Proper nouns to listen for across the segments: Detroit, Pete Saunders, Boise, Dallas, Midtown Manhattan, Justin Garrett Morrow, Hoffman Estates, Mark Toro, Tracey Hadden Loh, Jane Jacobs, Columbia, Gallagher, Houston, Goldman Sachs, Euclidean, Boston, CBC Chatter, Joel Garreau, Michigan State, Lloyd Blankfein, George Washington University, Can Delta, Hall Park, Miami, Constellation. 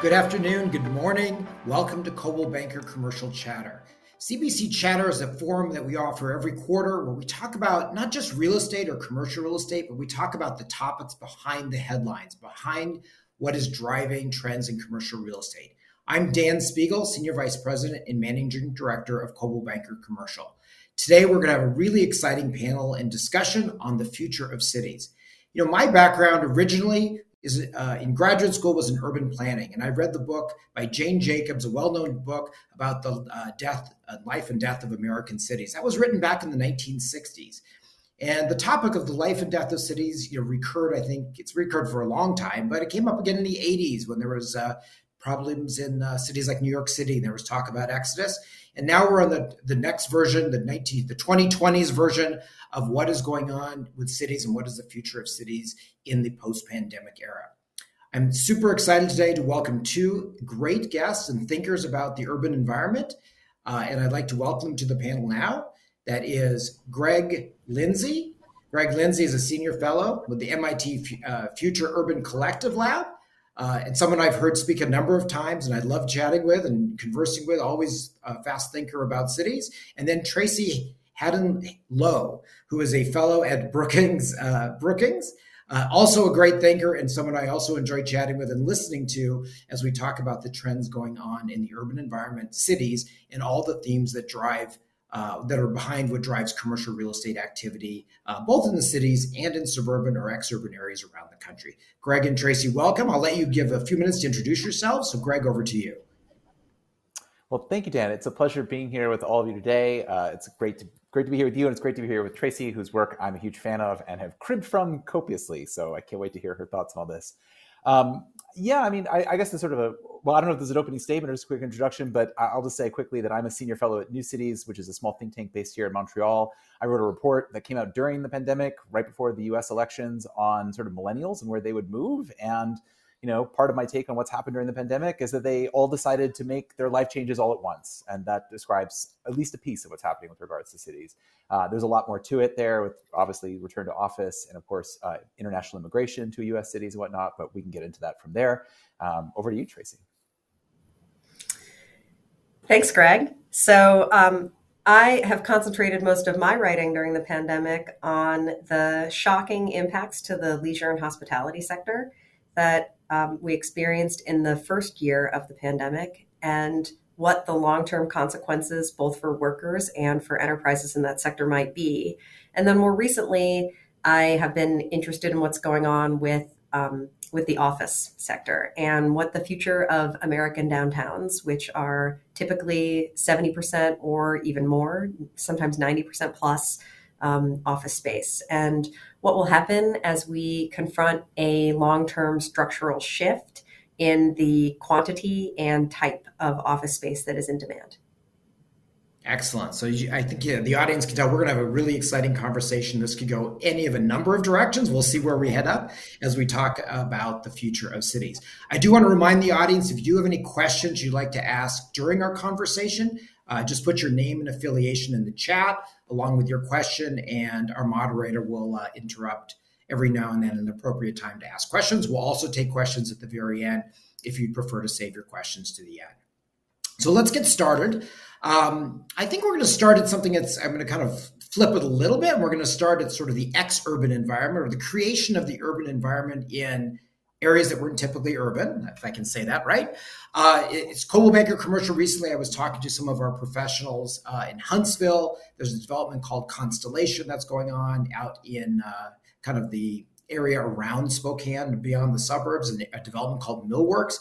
Good afternoon, good morning. Welcome to Cobalt Banker Commercial Chatter. CBC Chatter is a forum that we offer every quarter where we talk about not just real estate or commercial real estate, but we talk about the topics behind the headlines, behind what is driving trends in commercial real estate. I'm Dan Spiegel, Senior Vice President and Managing Director of Cobalt Banker Commercial. Today, we're going to have a really exciting panel and discussion on the future of cities. You know, my background originally in graduate school was in urban planning. And I read the book by Jane Jacobs, a well-known book about the life and death of American cities. That was written back in the 1960s. And the topic of the life and death of cities, recurred, I think it's recurred for a long time, but it came up again in the 80s when there was problems in cities like New York City, and there was talk about exodus. And now we're on the next version, the 2020s version of what is going on with cities and what is the future of cities in the post-pandemic era. I'm super excited today to welcome two great guests and thinkers about the urban environment. And I'd like to welcome to the panel now. That is Greg Lindsay. Greg Lindsay is a senior fellow with the MIT Future Urban Collective Lab. And someone I've heard speak a number of times and I love chatting with and conversing with, always a fast thinker about cities. And then Tracey Hadden Loh, who is a fellow at Brookings, also a great thinker and someone I also enjoy chatting with and listening to as we talk about the trends going on in the urban environment, cities, and all the themes that drive that are behind what drives commercial real estate activity, both in the cities and in suburban or exurban areas around the country. Greg and Tracey, welcome. I'll let you give a few minutes to introduce yourselves. So Greg, over to you. Well, thank you, Dan. It's a pleasure being here with all of you today. It's great to be here with you, and it's great to be here with Tracey, whose work I'm a huge fan of and have cribbed from copiously. So I can't wait to hear her thoughts on all this. I guess it's sort of I don't know if there's an opening statement or just a quick introduction, but I'll just say quickly that I'm a senior fellow at New Cities, which is a small think tank based here in Montreal. I wrote a report that came out during the pandemic, right before the US elections, on sort of millennials and where they would move. And, part of my take on what's happened during the pandemic is that they all decided to make their life changes all at once. And that describes at least a piece of what's happening with regards to cities. There's a lot more to it there with obviously return to office and, of course, international immigration to US cities and whatnot. But we can get into that from there. Over to you, Tracey. Thanks, Greg. So I have concentrated most of my writing during the pandemic on the shocking impacts to the leisure and hospitality sector that we experienced in the first year of the pandemic and what the long-term consequences both for workers and for enterprises in that sector might be. And then more recently, I have been interested in what's going on with the office sector and what the future of American downtowns, which are typically 70% or even more, sometimes 90% plus office space, and what will happen as we confront a long-term structural shift in the quantity and type of office space that is in demand. Excellent. So I think the audience can tell we're going to have a really exciting conversation. This could go any of a number of directions. We'll see where we head up as we talk about the future of cities. I do want to remind the audience, if you have any questions you'd like to ask during our conversation, just put your name and affiliation in the chat along with your question, and our moderator will interrupt every now and then at an appropriate time to ask questions. We'll also take questions at the very end if you'd prefer to save your questions to the end. So let's get started. I think we're going to start at something that's, I'm going to kind of flip it a little bit. And we're going to start at sort of the ex-urban environment or the creation of the urban environment in areas that weren't typically urban, if I can say that right. It's Cobalt Banker Commercial. Recently, I was talking to some of our professionals in Huntsville. There's a development called Constellation that's going on out in kind of the area around Spokane, beyond the suburbs, and a development called Millworks.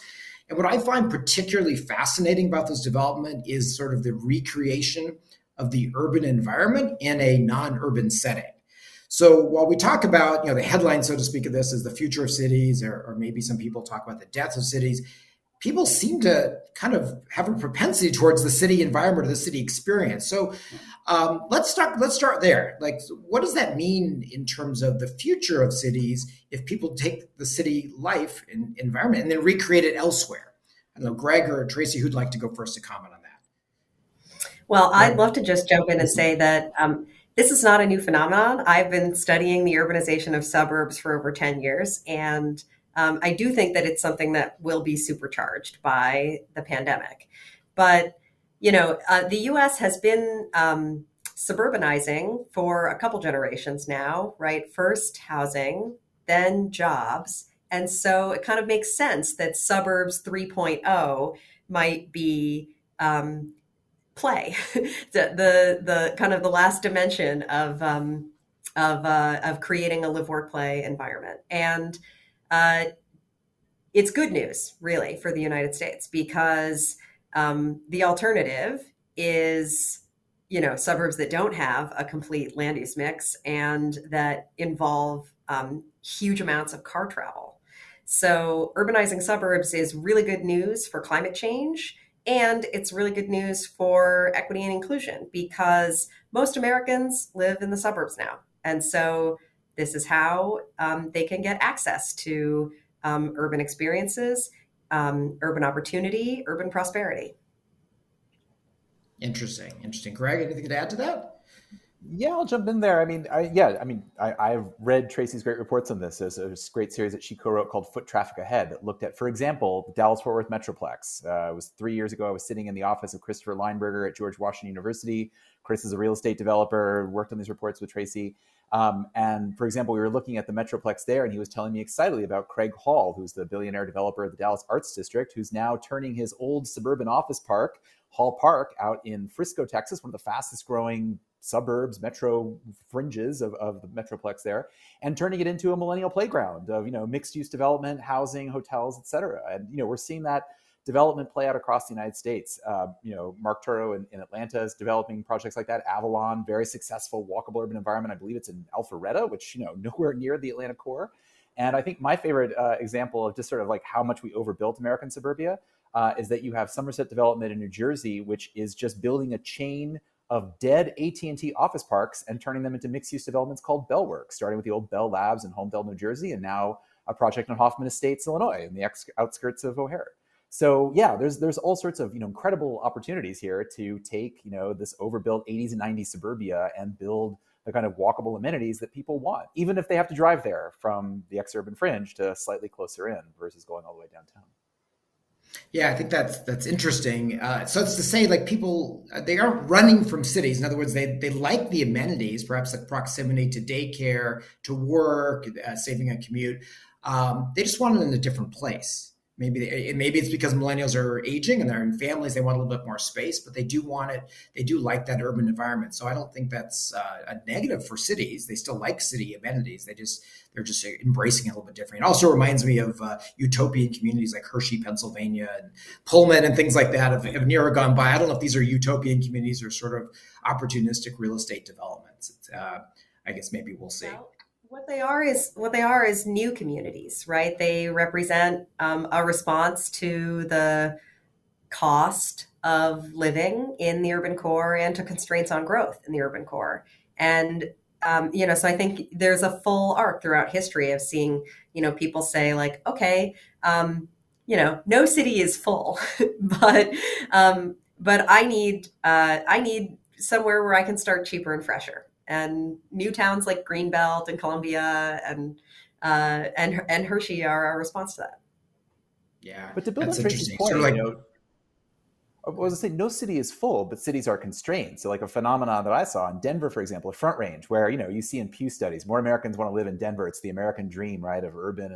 And what I find particularly fascinating about this development is sort of the recreation of the urban environment in a non-urban setting. So while we talk about, the headline, so to speak, of this is the future of cities, or maybe some people talk about the death of cities, people seem to kind of have a propensity towards the city environment or the city experience. So let's start there. Like, what does that mean in terms of the future of cities if people take the city life and environment and then recreate it elsewhere? I don't know, Greg or Tracey, who'd like to go first to comment on that? Well, I'd love to just jump in and say that this is not a new phenomenon. I've been studying the urbanization of suburbs for over 10 years, and I do think that it's something that will be supercharged by the pandemic. But, you know, the U.S. has been suburbanizing for a couple generations now, right? First housing, then jobs. And so it kind of makes sense that suburbs 3.0 might be play, the kind of the last dimension of creating a live, work, play environment. And it's good news, really, for the United States, because the alternative is, you know, suburbs that don't have a complete land use mix and that involve huge amounts of car travel. So urbanizing suburbs is really good news for climate change, and it's really good news for equity and inclusion, because most Americans live in the suburbs now. And so this is how they can get access to urban experiences, urban opportunity, urban prosperity. Interesting. Greg, anything to add to that? Yeah, I'll jump in there. I've read Tracey's great reports on this. There's a great series that she co-wrote called Foot Traffic Ahead that looked at, for example, the Dallas-Fort Worth Metroplex. It was 3 years ago. I was sitting in the office of Christopher Lineberger at George Washington University. Chris is a real estate developer, worked on these reports with Tracey. And for example, we were looking at the Metroplex there, and he was telling me excitedly about Craig Hall, who's the billionaire developer of the Dallas Arts District, who's now turning his old suburban office park, Hall Park, out in Frisco, Texas, one of the fastest growing suburbs, metro fringes of the Metroplex there, and turning it into a millennial playground of, you know, mixed use development, housing, hotels, et cetera. And, you know, we're seeing that development play out across the United States. You know, Mark Toro in Atlanta is developing projects like that. Avalon, very successful walkable urban environment. I believe it's in Alpharetta, which, you know, nowhere near the Atlanta core. And I think my favorite example of just sort of like how much we overbuilt American suburbia is that you have Somerset Development in New Jersey, which is just building a chain of dead AT&T office parks and turning them into mixed-use developments called Bellworks, starting with the old Bell Labs in Homedale, New Jersey, and now a project on Hoffman Estates, Illinois, in the outskirts of O'Hare. So yeah, there's all sorts of, you know, incredible opportunities here to take, you know, this overbuilt 80s and 90s suburbia and build the kind of walkable amenities that people want, even if they have to drive there from the ex-urban fringe to slightly closer in versus going all the way downtown. Yeah, I think that's interesting. So it's to say, like, people, they aren't running from cities. In other words, they like the amenities, perhaps like proximity to daycare, to work, saving a commute. They just want it in a different place. Maybe it's because millennials are aging and they're in families. They want a little bit more space, but they do want it. They do like that urban environment. So I don't think that's a negative for cities. They still like city amenities. They're just embracing it a little bit different. It also reminds me of utopian communities like Hershey, Pennsylvania, and Pullman and things like that have never gone by. I don't know if these are utopian communities or sort of opportunistic real estate developments. I guess maybe we'll see. Well, What they are is new communities, right? They represent a response to the cost of living in the urban core and to constraints on growth in the urban core. And, you know, so I think there's a full arc throughout history of seeing, you know, people say like, okay, you know, no city is full, but I need somewhere where I can start cheaper and fresher. And new towns like Greenbelt and Columbia and Hershey are our response to that. Yeah, but to build on Tracy's point, so, like, you know, I was going to say no city is full, but cities are constrained. So like a phenomenon that I saw in Denver, for example, a Front Range, where, you know, you see in Pew studies, more Americans want to live in Denver. It's the American dream, right, of urban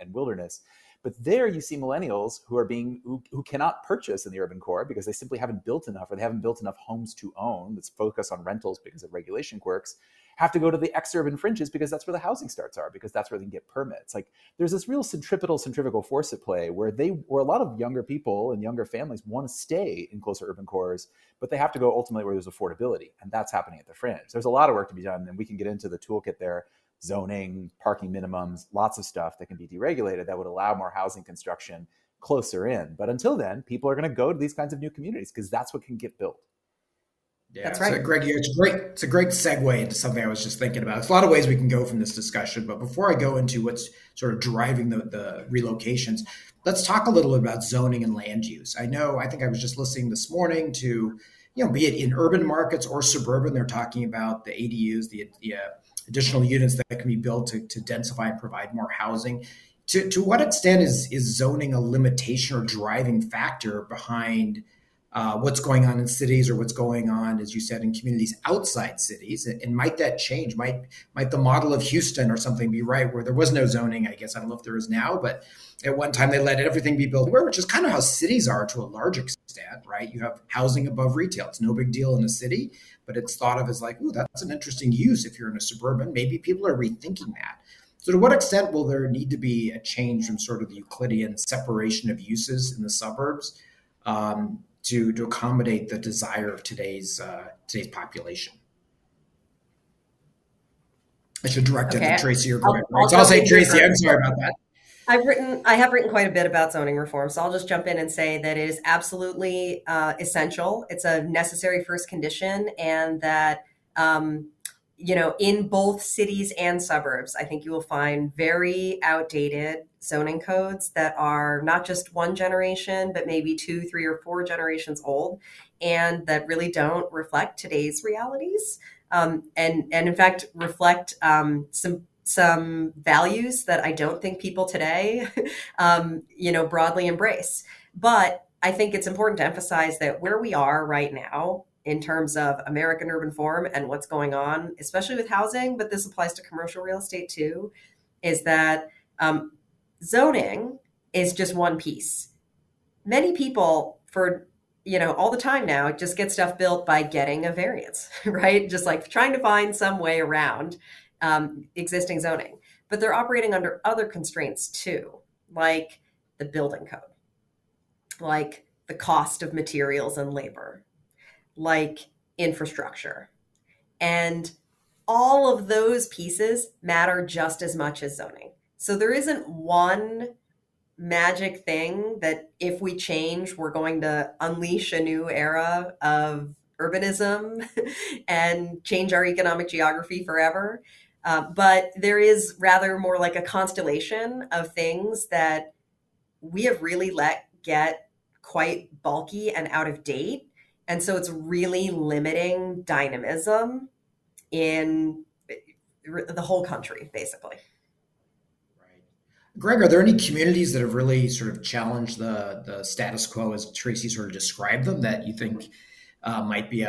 and wilderness. But there you see millennials who cannot purchase in the urban core because they simply haven't built enough, or they haven't built enough homes to own that's focused on rentals because of regulation quirks, have to go to the ex-urban fringes because that's where the housing starts are, because that's where they can get permits. Like, there's this real centrifugal force at play where a lot of younger people and younger families want to stay in closer urban cores, but they have to go ultimately where there's affordability, and that's happening at the fringe. There's a lot of work to be done, and we can get into the toolkit there. Zoning, parking minimums, lots of stuff that can be deregulated that would allow more housing construction closer in. But until then, people are going to go to these kinds of new communities because that's what can get built. Yeah, that's right. So Greg, it's a great segue into something I was just thinking about. There's a lot of ways we can go from this discussion, but before I go into what's sort of driving the relocations, let's talk a little bit about zoning and land use. I think I was just listening this morning to, you know, be it in urban markets or suburban, they're talking about the ADUs, the additional units that can be built to densify and provide more housing. To what extent is zoning a limitation or driving factor behind what's going on in cities or what's going on, as you said, in communities outside cities? And might that change? Might the model of Houston or something be right, where there was no zoning? I guess, I don't know if there is now, but at one time they let everything be built, which is kind of how cities are to a large extent, right? You have housing above retail. It's no big deal in a city, but it's thought of as like, ooh, that's an interesting use if you're in a suburban. Maybe people are rethinking that. So to what extent will there need to be a change from sort of the Euclidean separation of uses in the suburbs to accommodate the desire of today's population? I should direct it to Tracey or Greg. So I'll say Tracey, I'm sorry about that. I have written quite a bit about zoning reform, so I'll just jump in and say that it is absolutely essential. It's a necessary first condition, and that in both cities and suburbs, I think you will find very outdated zoning codes that are not just one generation, but maybe 2, 3, or 4 generations old, and that really don't reflect today's realities. And in fact, reflect some values that I don't think people today, broadly embrace. But I think it's important to emphasize that where we are right now, in terms of American urban form and what's going on, especially with housing, but this applies to commercial real estate too, is that zoning is just one piece. Many people all the time now just get stuff built by getting a variance, right? Just like trying to find some way around existing zoning, but they're operating under other constraints too, like the building code, like the cost of materials and labor, like infrastructure. And all of those pieces matter just as much as zoning. So there isn't one magic thing that if we change, we're going to unleash a new era of urbanism and change our economic geography forever. But there is rather more like a constellation of things that we have really let get quite bulky and out of date. And so it's really limiting dynamism in the whole country, basically. Right. Greg, are there any communities that have really sort of challenged the status quo, as Tracey sort of described them, that you think might be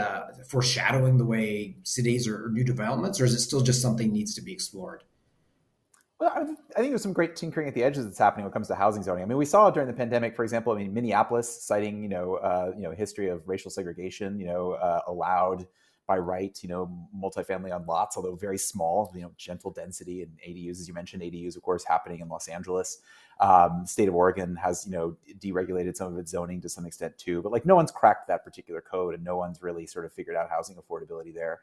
foreshadowing the way cities or new developments, or is it still just something needs to be explored? Well, I think there's some great tinkering at the edges that's happening when it comes to housing zoning. I mean, we saw during the pandemic, for example, Minneapolis citing, history of racial segregation, allowed by right, multifamily on lots, although very small, gentle density, and ADUs, as you mentioned, ADUs, of course, happening in Los Angeles. State of Oregon has, deregulated some of its zoning to some extent too, but no one's cracked that particular code, and no one's really sort of figured out housing affordability there.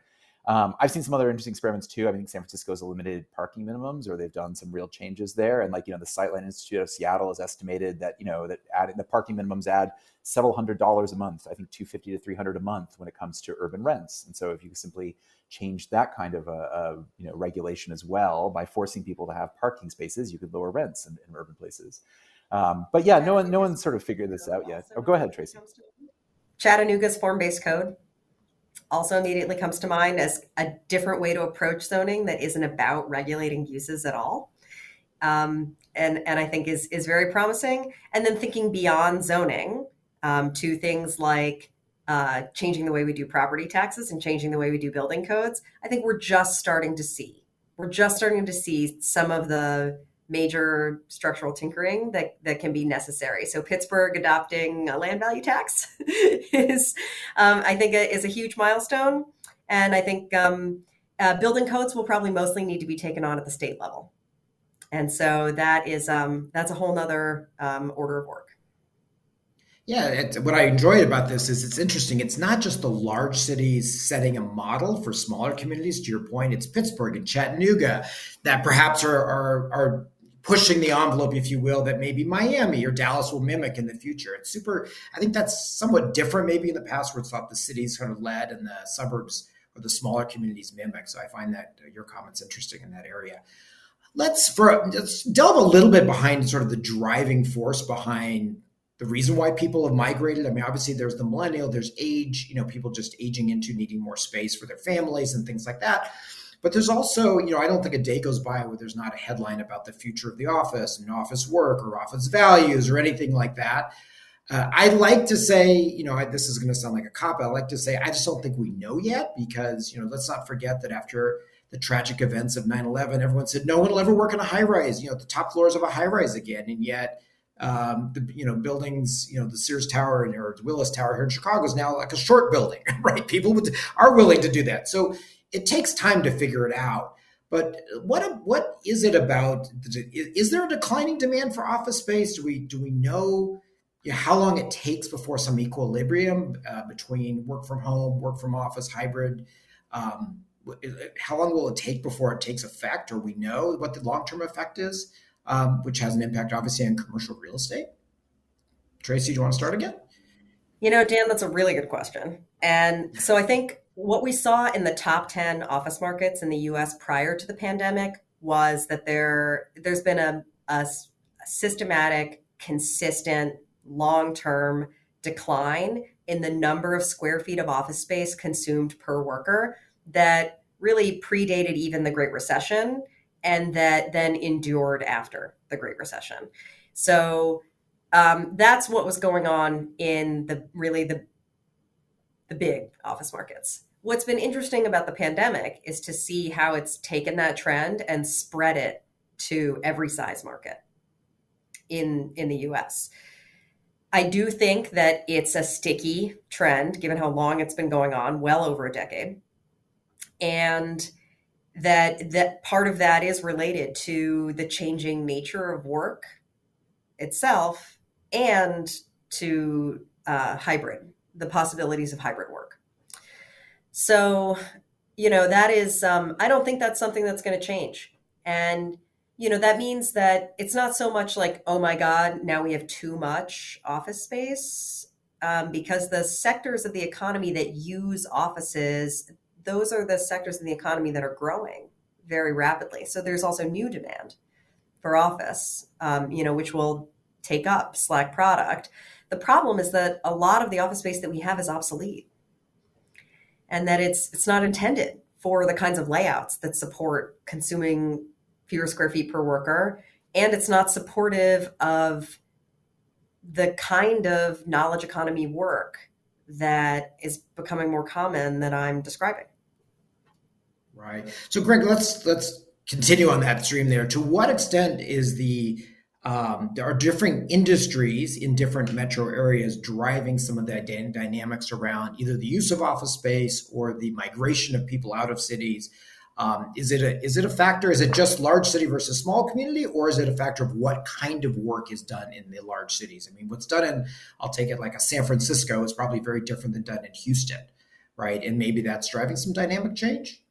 I've seen some other interesting experiments too. I think San Francisco's eliminated parking minimums, or they've done some real changes there. And the Sightline Institute of Seattle has estimated that, that adding the parking minimums add several hundred dollars a month, I think $250 to $300 a month when it comes to urban rents. And so if you simply change that kind of a regulation as well, by forcing people to have parking spaces, you could lower rents in urban places. But yeah, no one sort of figured this out yet. Oh, go ahead, Tracey. Chattanooga's form-based code also immediately comes to mind as a different way to approach zoning that isn't about regulating uses at all. And I think is very promising. And then thinking beyond zoning to things like changing the way we do property taxes and changing the way we do building codes. I think we're just starting to see some of the major structural tinkering that can be necessary. So Pittsburgh adopting a land value tax is a huge milestone. And I think building codes will probably mostly need to be taken on at the state level. And so that is, that's a whole nother order of work. Yeah, what I enjoy about this is it's interesting. It's not just the large cities setting a model for smaller communities. To your point, it's Pittsburgh and Chattanooga that perhaps are pushing the envelope, if you will, that maybe Miami or Dallas will mimic in the future. It's super, I think that's somewhat different maybe in the past, where it's thought the cities kind of led and the suburbs or the smaller communities mimic. So I find that your comments interesting in that area. Let's delve a little bit behind sort of the driving force behind the reason why people have migrated. I mean, obviously there's the millennial, there's age, people just aging into needing more space for their families and things like that. But there's also, you know, I don't think a day goes by where there's not a headline about the future of the office and office work or office values or anything like that. I like to say, you know, this is going to sound like a cop out. I like to say, I just don't think we know yet because, you know, let's not forget that after the tragic events of 9/11, everyone said, no one will ever work in a high rise, you know, the top floors of a high rise again. And yet, buildings, you know, the Sears Tower or the Willis Tower here in Chicago is now like a short building, right? People are willing to do that. So it takes time to figure it out. But what is it about? Is there a declining demand for office space? Do we know, you know, how long it takes before some equilibrium between work from home, work from office, hybrid? How long will it take before it takes effect, or we know what the long-term effect is, which has an impact, obviously, on commercial real estate? Tracey, do you want to start again? You know, Dan, that's a really good question. And so I think what we saw in the top 10 office markets in the U.S. prior to the pandemic was that there's been a systematic, consistent, long-term decline in the number of square feet of office space consumed per worker that really predated even the Great Recession and that then endured after the Great Recession. So that's what was going on in the big office markets. What's been interesting about the pandemic is to see how it's taken that trend and spread it to every size market in the US. I do think that it's a sticky trend, given how long it's been going on, well over a decade. And that part of that is related to the changing nature of work itself and to hybrid, the possibilities of hybrid work. So, you know, that is, I don't think that's something that's going to change. And you know, that means that it's not so much like, oh my God, now we have too much office space, because the sectors of the economy that use offices, those are the sectors in the economy that are growing very rapidly. So there's also new demand for office, you know, which will take up slack product. The problem is that a lot of the office space that we have is obsolete and that it's not intended for the kinds of layouts that support consuming fewer square feet per worker, and it's not supportive of the kind of knowledge economy work that is becoming more common that I'm describing. Right. So Greg, let's continue on that stream there. To what extent is there are different industries in different metro areas driving some of the dynamics around either the use of office space or the migration of people out of cities? Is it a factor? Is it just large city versus small community, or is it a factor of what kind of work is done in the large cities? I mean, what's done in, I'll take it like a San Francisco, is probably very different than done in Houston, right? And maybe that's driving some dynamic change.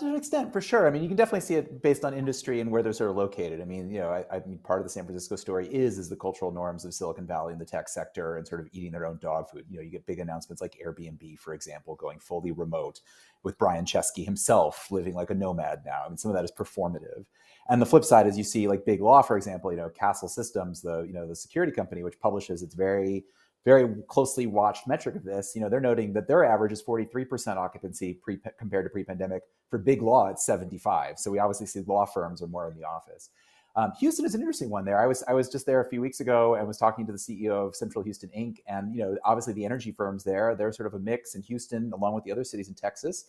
To an extent, for sure. I mean, you can definitely see it based on industry and where they're sort of located. I mean, you know, I mean, part of the San Francisco story is the cultural norms of Silicon Valley and the tech sector and sort of eating their own dog food. You know, you get big announcements like Airbnb, for example, going fully remote, with Brian Chesky himself living like a nomad now. I mean, some of that is performative. And the flip side is you see like big law, for example, you know, Castle Systems, the security company, which publishes its very, very closely watched metric of this, you know, they're noting that their average is 43% occupancy compared to pre-pandemic. For big law, it's 75. So we obviously see law firms are more in the office. Houston is an interesting one there. I was just there a few weeks ago and was talking to the CEO of Central Houston Inc. And, you know, obviously the energy firms there, they're sort of a mix in Houston, along with the other cities in Texas.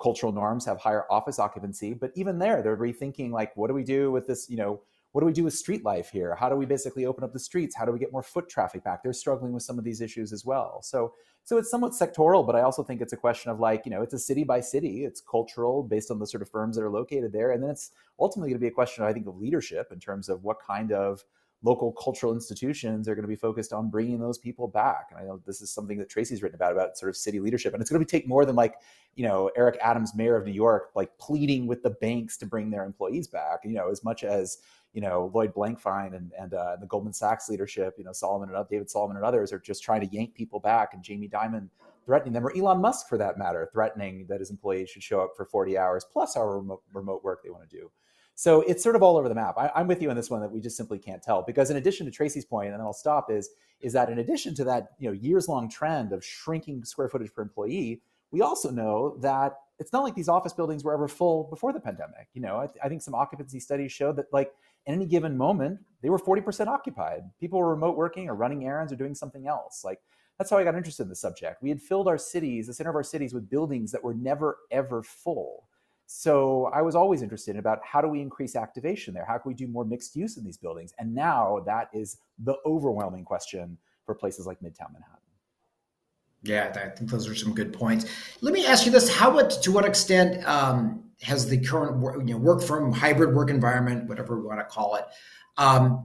Cultural norms have higher office occupancy, but even there, they're rethinking, like, what do we do with this, you know, what do we do with street life here? How do we basically open up the streets? How do we get more foot traffic back? They're struggling with some of these issues as well. So it's somewhat sectoral, but I also think it's a question of, like, you know, it's a city by city, it's cultural based on the sort of firms that are located there. And then it's ultimately going to be a question, I think, of leadership in terms of what kind of local cultural institutions are going to be focused on bringing those people back. And I know this is something that Tracey's written about sort of city leadership. And it's going to take more than, like, you know, Eric Adams, mayor of New York, like pleading with the banks to bring their employees back, you know, as much as, you know, Lloyd Blankfein and the Goldman Sachs leadership, you know, David Solomon and others are just trying to yank people back, and Jamie Dimon threatening them, or Elon Musk for that matter, threatening that his employees should show up for 40 hours plus our remote work they want to do. So it's sort of all over the map. I'm with you on this one, that we just simply can't tell, because in addition to Tracey's point, and then I'll stop, is that in addition to that, you know, years-long trend of shrinking square footage per employee, we also know that it's not like these office buildings were ever full before the pandemic. You know, I think some occupancy studies show that like in any given moment, they were 40% occupied. People were remote working or running errands or doing something else. Like that's how I got interested in the subject. We had filled our cities, the center of our cities, with buildings that were never, ever full. So I was always interested in about how do we increase activation there? How can we do more mixed use in these buildings? And now that is the overwhelming question for places like Midtown Manhattan. Yeah, I think those are some good points. Let me ask you this. To what extent has the current work from hybrid work environment, whatever we want to call it,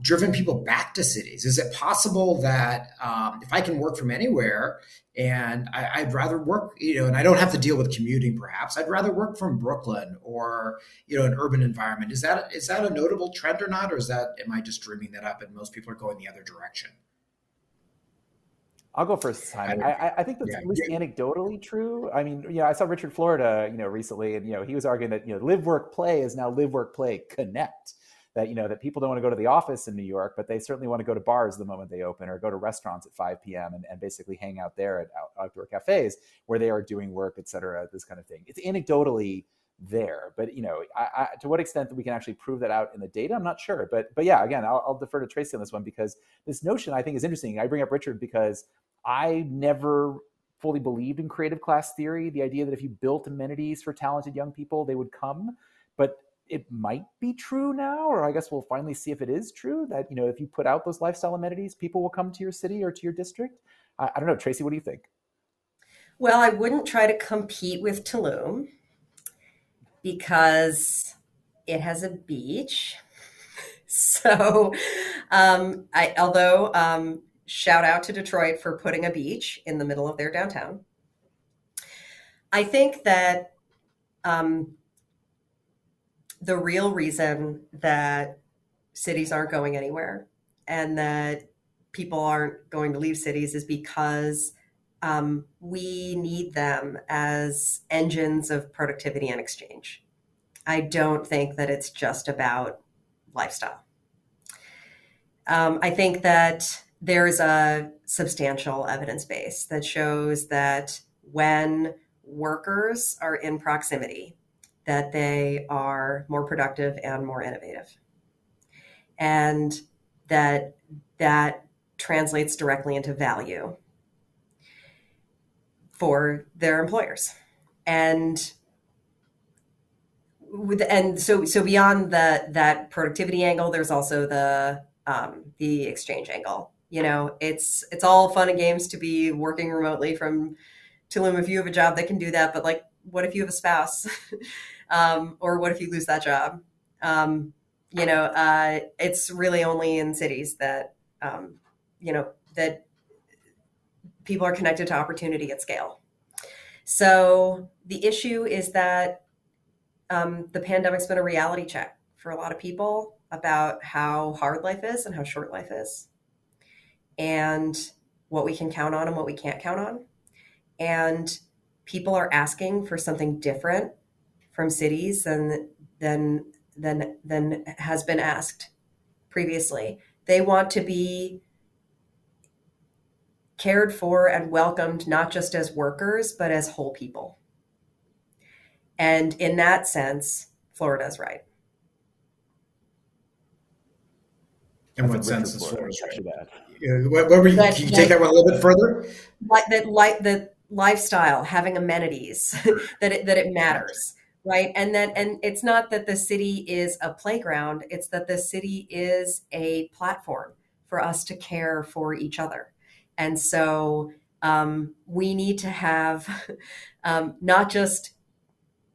driven people back to cities? Is it possible that if I can work from anywhere and I'd rather work, and I don't have to deal with commuting, perhaps I'd rather work from Brooklyn or, an urban environment. Is that a notable trend or not? Or am I just dreaming that up and most people are going the other direction? I'll go first, Simon. I think that's at least anecdotally true. I mean, I saw Richard Florida, recently, and, he was arguing that, live, work, play is now live, work, play, connect. That, that people don't want to go to the office in New York, but they certainly want to go to bars the moment they open or go to restaurants at 5 p.m. and basically hang out there at outdoor cafes where they are doing work, et cetera, this kind of thing. It's anecdotally there, but, to what extent that we can actually prove that out in the data, I'm not sure. But yeah, again, I'll defer to Tracey on this one because this notion I think is interesting. I bring up Richard because I never fully believed in creative class theory, the idea that if you built amenities for talented young people, they would come. But it might be true now, or I guess we'll finally see if it is true that, if you put out those lifestyle amenities, people will come to your city or to your district. I don't know. Tracey, what do you think? Well, I wouldn't try to compete with Tulum because it has a beach. So shout out to Detroit for putting a beach in the middle of their downtown. I think that the real reason that cities aren't going anywhere and that people aren't going to leave cities is because we need them as engines of productivity and exchange. I don't think that it's just about lifestyle. I think that there's a substantial evidence base that shows that when workers are in proximity, that they are more productive and more innovative. And that translates directly into value for their employers. And so beyond that productivity angle, there's also the exchange angle. It's all fun and games to be working remotely from Tulum if you have a job that can do that, but like, what if you have a spouse? Or what if you lose that job? It's really only in cities that, that people are connected to opportunity at scale. So the issue is that the pandemic's been a reality check for a lot of people about how hard life is and how short life is, and what we can count on and what we can't count on. And people are asking for something different from cities than has been asked previously. They want to be cared for and welcomed, not just as workers, but as whole people. And in that sense, Florida's right. In what sense is Florida's right? Can you take that one a little bit further? Like the lifestyle, having amenities, that it matters. Right. And it's not that the city is a playground. It's that the city is a platform for us to care for each other. And so we need to have not just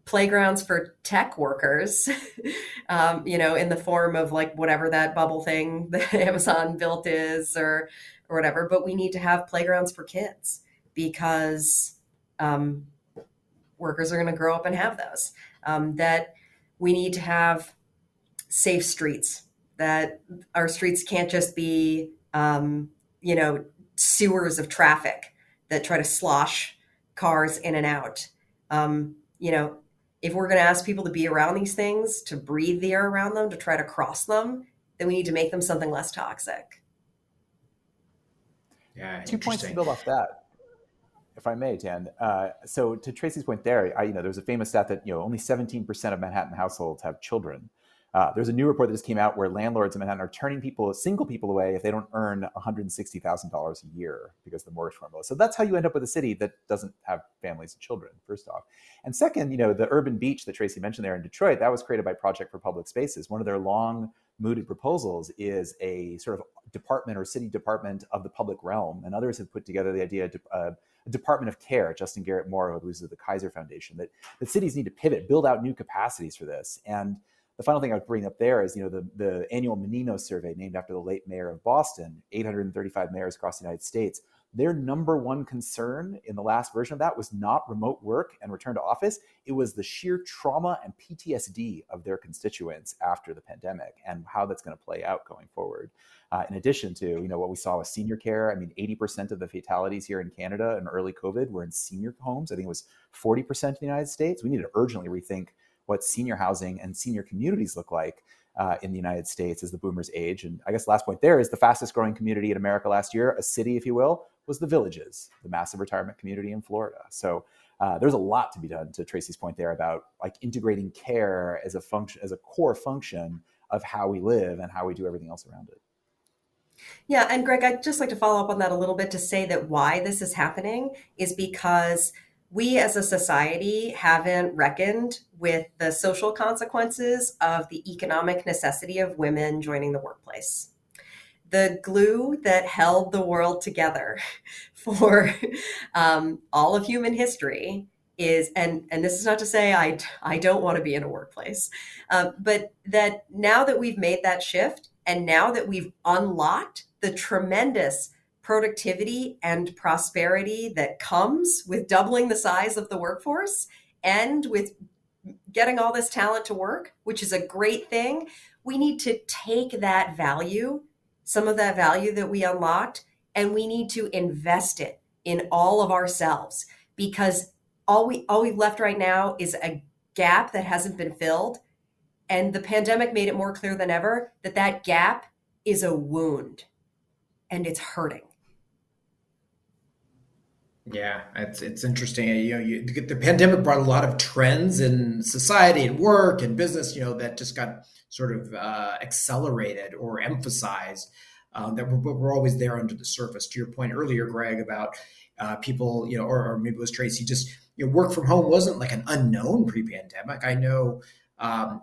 playgrounds for tech workers, in the form of like whatever that bubble thing that Amazon built is or whatever, but we need to have playgrounds for kids because workers are going to grow up and have those, that we need to have safe streets, that our streets can't just be, sewers of traffic that try to slosh cars in and out. If we're going to ask people to be around these things, to breathe the air around them, to try to cross them, then we need to make them something less toxic. Yeah, 2 points to build off that. If I may, Dan. So to Tracy's point there, there's a famous stat that, only 17% of Manhattan households have children. There's a new report that just came out where landlords in Manhattan are turning single people away if they don't earn $160,000 a year because of the mortgage formula. So that's how you end up with a city that doesn't have families and children, first off. And second, the urban beach that Tracy mentioned there in Detroit, that was created by Project for Public Spaces. One of their long mooted proposals is a sort of department or city department of the public realm. And others have put together the idea to a department of care. Justin Garrett Morrow, who's at the Kaiser Foundation, that cities need to pivot, build out new capacities for this. And the final thing I would bring up there is, the annual Menino survey, named after the late mayor of Boston, 835 mayors across the United States. Their number one concern in the last version of that was not remote work and return to office. It was the sheer trauma and PTSD of their constituents after the pandemic and how that's going to play out going forward. In addition to, what we saw with senior care, 80% of the fatalities here in Canada in early COVID were in senior homes. I think it was 40% in the United States. We need to urgently rethink what senior housing and senior communities look like in the United States as the boomers age. And I guess the last point there is the fastest growing community in America last year, a city, if you will, was the Villages, the massive retirement community in Florida. So there's a lot to be done, to Tracy's point there, about integrating care as a function, as a core function of how we live and how we do everything else around it. Yeah, and Greg, I'd just like to follow up on that a little bit to say that why this is happening is because we as a society haven't reckoned with the social consequences of the economic necessity of women joining the workplace. The glue that held the world together for all of human history is, and this is not to say I don't want to be in a workplace, but that now that we've made that shift and now that we've unlocked the tremendous productivity and prosperity that comes with doubling the size of the workforce and with getting all this talent to work, which is a great thing, we need to take that value, some of that value that we unlocked, and we need to invest it in all of ourselves, because all we've left right now is a gap that hasn't been filled. And the pandemic made it more clear than ever that gap is a wound and it's hurting. Yeah, it's interesting. The pandemic brought a lot of trends in society and work and business, that just got sort of accelerated or emphasized, that were always there under the surface. To your point earlier, Greg, about people, or maybe it was Tracy, just work from home wasn't like an unknown pre-pandemic. I know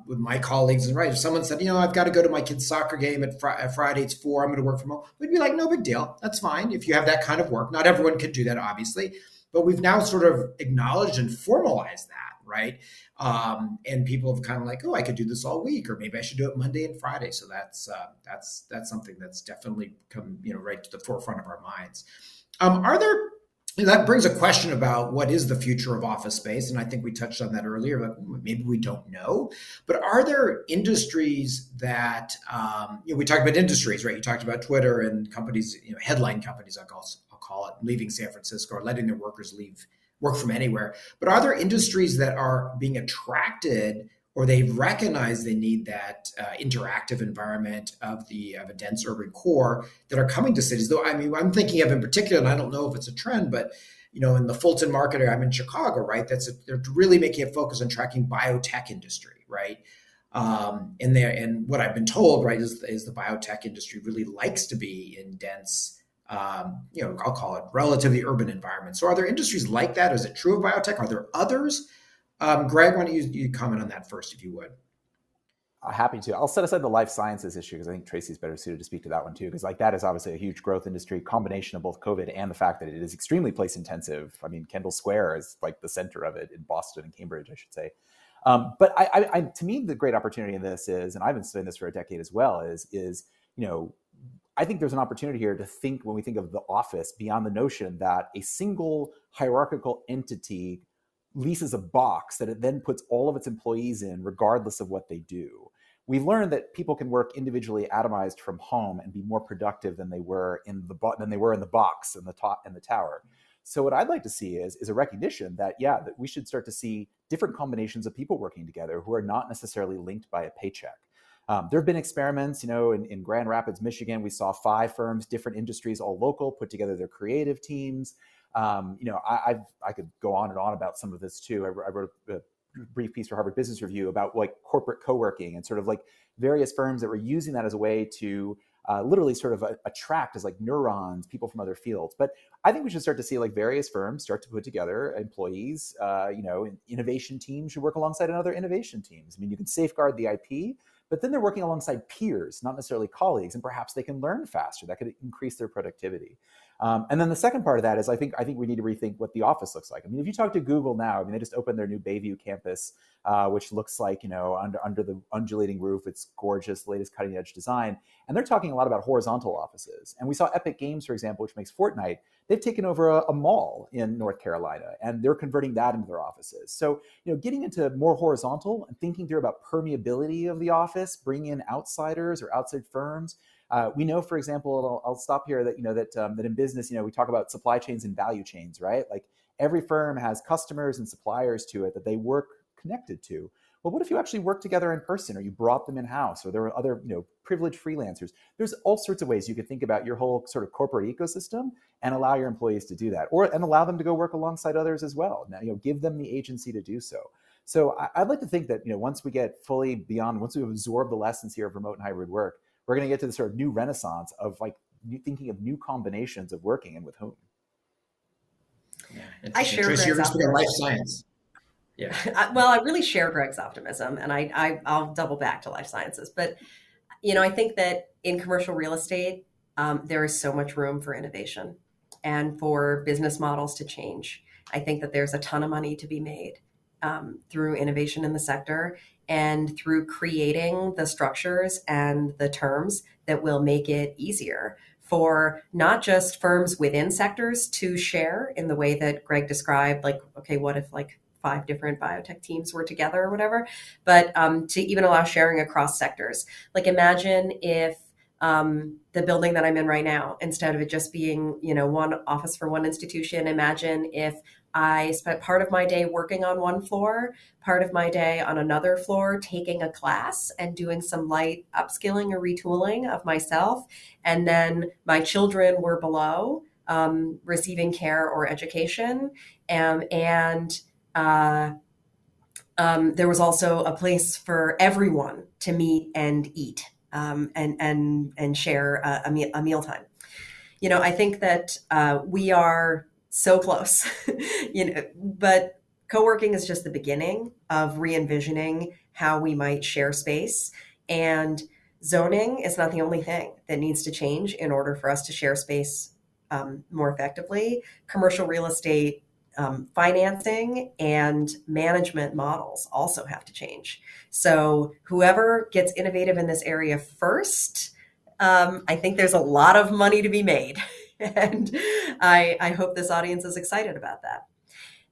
with my colleagues and writers, someone said, I've got to go to my kid's soccer game at Friday, it's 4:00, I'm going to work from home. We'd be like, no big deal. That's fine. If you have that kind of work, not everyone could do that, obviously, but we've now sort of acknowledged and formalized that. Right. And people have kind of like, oh, I could do this all week, or maybe I should do it Monday and Friday. So that's something that's definitely come, right to the forefront of our minds. That brings a question about what is the future of office space. And I think we touched on that earlier, but maybe we don't know. But are there industries that, we talked about industries, right? You talked about Twitter and companies, headline companies, I'll call it, leaving San Francisco or letting their workers work from anywhere. But are there industries that are being attracted, or they recognize they need that interactive environment of a dense urban core, that are coming to cities? Though, I'm thinking of in particular, and I don't know if it's a trend, but in the Fulton market, I'm in Chicago, right? They're really making a focus on tracking biotech industry, right? And what I've been told, right, is the biotech industry really likes to be in dense, I'll call it relatively urban environments. So are there industries like that? Is it true of biotech? Are there others? Greg, why don't you comment on that first, if you would? Happy to. I'll set aside the life sciences issue because I think Tracy's better suited to speak to that one too, because that is obviously a huge growth industry, combination of both COVID and the fact that it is extremely place intensive. Kendall Square is the center of it in Boston and Cambridge, I should say. But to me, the great opportunity in this is, and I've been studying this for a decade as well, is I think there's an opportunity here to think, when we think of the office, beyond the notion that a single hierarchical entity leases a box that it then puts all of its employees in, regardless of what they do. We've learned that people can work individually, atomized from home, and be more productive than they were in the box and the top and the tower. So what I'd like to see is a recognition that we should start to see different combinations of people working together who are not necessarily linked by a paycheck. There have been experiments, in Grand Rapids, Michigan, we saw 5 firms, different industries, all local, put together their creative teams. I could go on and on about some of this too. I wrote a brief piece for Harvard Business Review about like corporate co-working and sort of like various firms that were using that as a way to literally sort of attract as like neurons, people from other fields. But I think we should start to see like various firms start to put together employees, an innovation team should work alongside another innovation teams. I mean, you can safeguard the IP, but then they're working alongside peers, not necessarily colleagues, and perhaps they can learn faster. That could increase their productivity. And then the second part of that is I think we need to rethink what the office looks like. I mean, if you talk to Google now, I mean, they just opened their new Bayview campus, which looks like, under the undulating roof, it's gorgeous, latest cutting edge design. And they're talking a lot about horizontal offices. And we saw Epic Games, for example, which makes Fortnite. They've taken over a mall in North Carolina, and they're converting that into their offices. So, getting into more horizontal and thinking through about permeability of the office, bringing in outsiders or outside firms. We know, for example, I'll stop here, that that in business, we talk about supply chains and value chains, right? Like every firm has customers and suppliers to it that they work connected to. Well, what if you actually work together in person, or you brought them in house, or there were other, privileged freelancers? There's all sorts of ways you could think about your whole sort of corporate ecosystem and allow your employees to do that, or and allow them to go work alongside others as well. Now, give them the agency to do so. So I'd like to think that once we absorb the lessons here of remote and hybrid work, we're going to get to the sort of new renaissance of like thinking of new combinations of working and with whom. Yeah, I share Greg's optimism. Life science. Yeah. I really share Greg's optimism, and I'll double back to life sciences. But I think that in commercial real estate, there is so much room for innovation and for business models to change. I think that there's a ton of money to be made through innovation in the sector, and through creating the structures and the terms that will make it easier for not just firms within sectors to share in the way that Greg described, like, okay, what if like 5 different biotech teams were together or whatever, but to even allow sharing across sectors. Like imagine if the building that I'm in right now, instead of it just being, one office for one institution, imagine if I spent part of my day working on one floor, part of my day on another floor, taking a class and doing some light upskilling or retooling of myself. And then my children were below receiving care or education. There was also a place for everyone to meet and eat and share a mealtime. I think that we are so close, but co-working is just the beginning of re-envisioning how we might share space. And zoning is not the only thing that needs to change in order for us to share space more effectively. Commercial real estate financing and management models also have to change. So whoever gets innovative in this area first, I think there's a lot of money to be made. And I hope this audience is excited about that.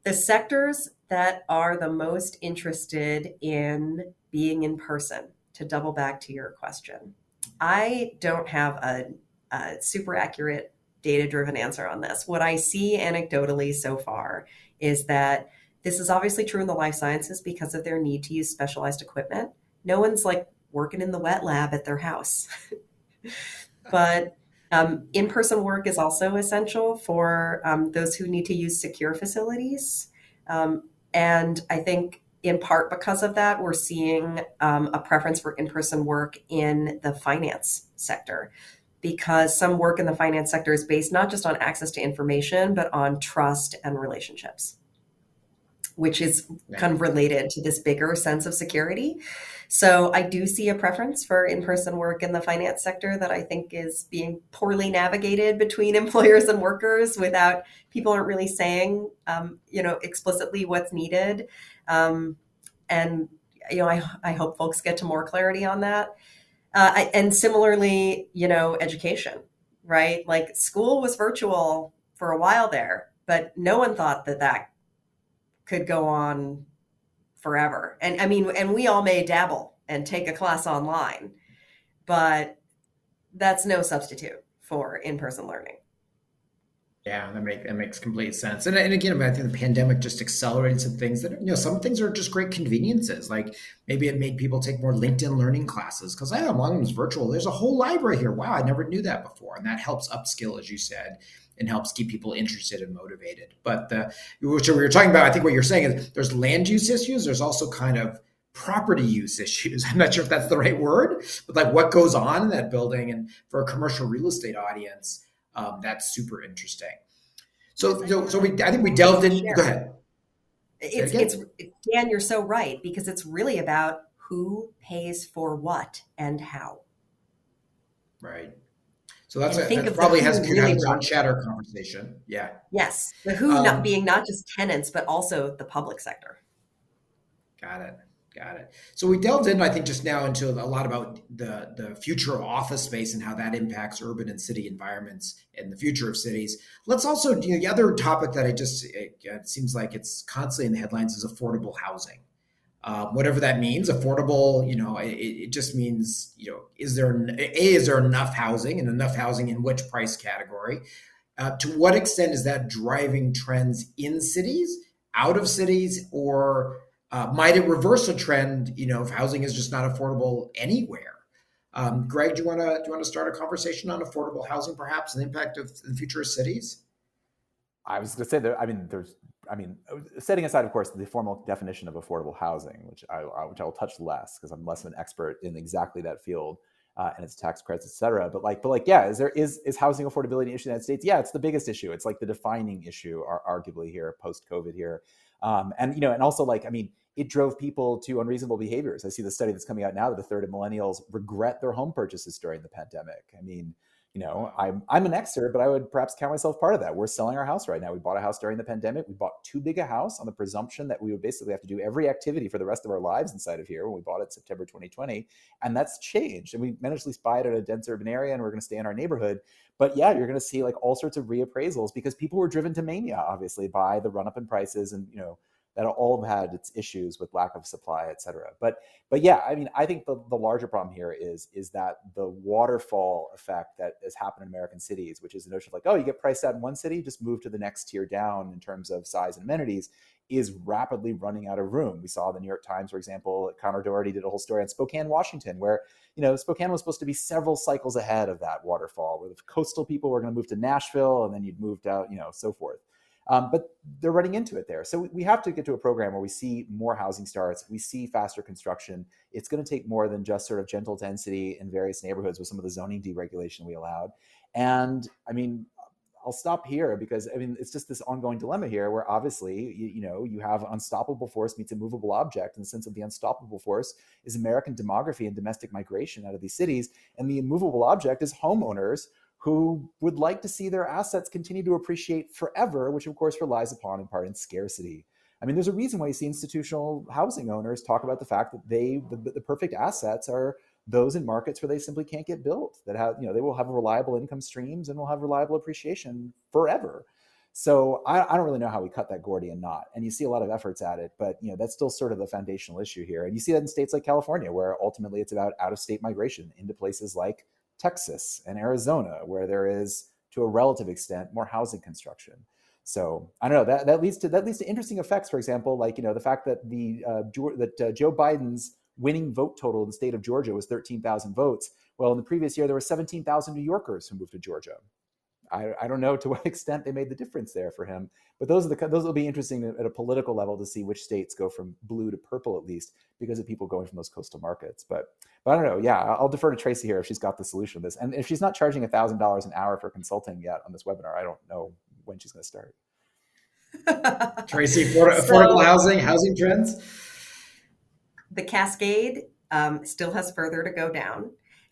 The sectors that are the most interested in being in person, to double back to your question, I don't have a super accurate data-driven answer on this. What I see anecdotally so far is that this is obviously true in the life sciences because of their need to use specialized equipment. No one's like working in the wet lab at their house. But in-person work is also essential for those who need to use secure facilities. And I think in part because of that, we're seeing a preference for in-person work in the finance sector, because some work in the finance sector is based not just on access to information, but on trust and relationships, which is kind of related to this bigger sense of security. So I do see a preference for in-person work in the finance sector that I think is being poorly navigated between employers and workers without, people aren't really saying, explicitly what's needed. I hope folks get to more clarity on that. And similarly, education, right? Like school was virtual for a while there, but no one thought that could go on forever. And we all may dabble and take a class online, but that's no substitute for in-person learning. Yeah, that makes complete sense. And again, I think the pandemic just accelerated some things that, some things are just great conveniences. Like maybe it made people take more LinkedIn learning classes because one of them is virtual. There's a whole library here. Wow, I never knew that before. And that helps upskill, as you said, and helps keep people interested and motivated. But which we were talking about, I think what you're saying is there's land use issues. There's also kind of property use issues. I'm not sure if that's the right word, but like what goes on in that building. And for a commercial real estate audience, that's super interesting. So I think we delved in. Sure. Go ahead. It's Dan, you're so right, because it's really about who pays for what and how. Right. So that probably has to have its own chatter conversation. Yeah. Yes. The who not being not just tenants, but also the public sector. Got it. So we delved in, I think, just now into a lot about the future of office space and how that impacts urban and city environments and the future of cities. Let's also, the other topic that it seems like it's constantly in the headlines is affordable housing. Whatever that means, affordable, it just means, is there enough housing and enough housing in which price category? To what extent is that driving trends in cities, out of cities, or might it reverse a trend, if housing is just not affordable anywhere? Greg, do you want to start a conversation on affordable housing, perhaps, and the impact of the future of cities? I was going to say that, setting aside, of course, the formal definition of affordable housing, which I will touch less because I'm less of an expert in exactly that field and its tax credits, et cetera. Is housing affordability an issue in the United States? Yeah, it's the biggest issue. It's like the defining issue, arguably here, post-COVID here. It drove people to unreasonable behaviors. I see the study that's coming out now that a third of millennials regret their home purchases during the pandemic. I'm an Xer, but I would perhaps count myself part of that. We're selling our house right now. We bought a house during the pandemic. We bought too big a house on the presumption that we would basically have to do every activity for the rest of our lives inside of here when we bought it September 2020. And that's changed. And we managed to buy it in a dense urban area, and we're going to stay in our neighborhood. But yeah, you're going to see all sorts of reappraisals because people were driven to mania, obviously, by the run up in prices, and that all had its issues with lack of supply, et cetera. But yeah, I think the larger problem here is that the waterfall effect that has happened in American cities, which is the notion of you get priced out in one city, just move to the next tier down in terms of size and amenities, is rapidly running out of room. We saw the New York Times, for example, Connor Doherty did a whole story on Spokane, Washington, where, Spokane was supposed to be several cycles ahead of that waterfall, where the coastal people were going to move to Nashville, and then you'd moved out, so forth. But they're running into it there. So we have to get to a program where we see more housing starts, we see faster construction. It's going to take more than just sort of gentle density in various neighborhoods with some of the zoning deregulation we allowed. And I'll stop here because it's just this ongoing dilemma here where obviously, you have unstoppable force meets immovable object in the sense of the unstoppable force is American demography and domestic migration out of these cities. And the immovable object is homeowners who would like to see their assets continue to appreciate forever, which of course relies upon in part in scarcity. There's a reason why you see institutional housing owners talk about the fact that the perfect assets are those in markets where they simply can't get built, that have, they will have reliable income streams and will have reliable appreciation forever. So I don't really know how we cut that Gordian knot. And you see a lot of efforts at it, but that's still sort of the foundational issue here. And you see that in states like California, where ultimately it's about out-of-state migration into places like Texas and Arizona, where there is, to a relative extent, more housing construction. So I don't know, that leads to interesting effects. For example, the fact that Joe Biden's winning vote total in the state of Georgia was 13,000 votes. Well, in the previous year, there were 17,000 New Yorkers who moved to Georgia. I don't know to what extent they made the difference there for him, but those will be interesting at a political level to see which states go from blue to purple, at least because of people going from those coastal markets. But I don't know. Yeah, I'll defer to Tracey here if she's got the solution to this. And if she's not charging $1,000 an hour for consulting yet on this webinar, I don't know when she's going to start. Tracey, affordable housing trends. The cascade still has further to go down,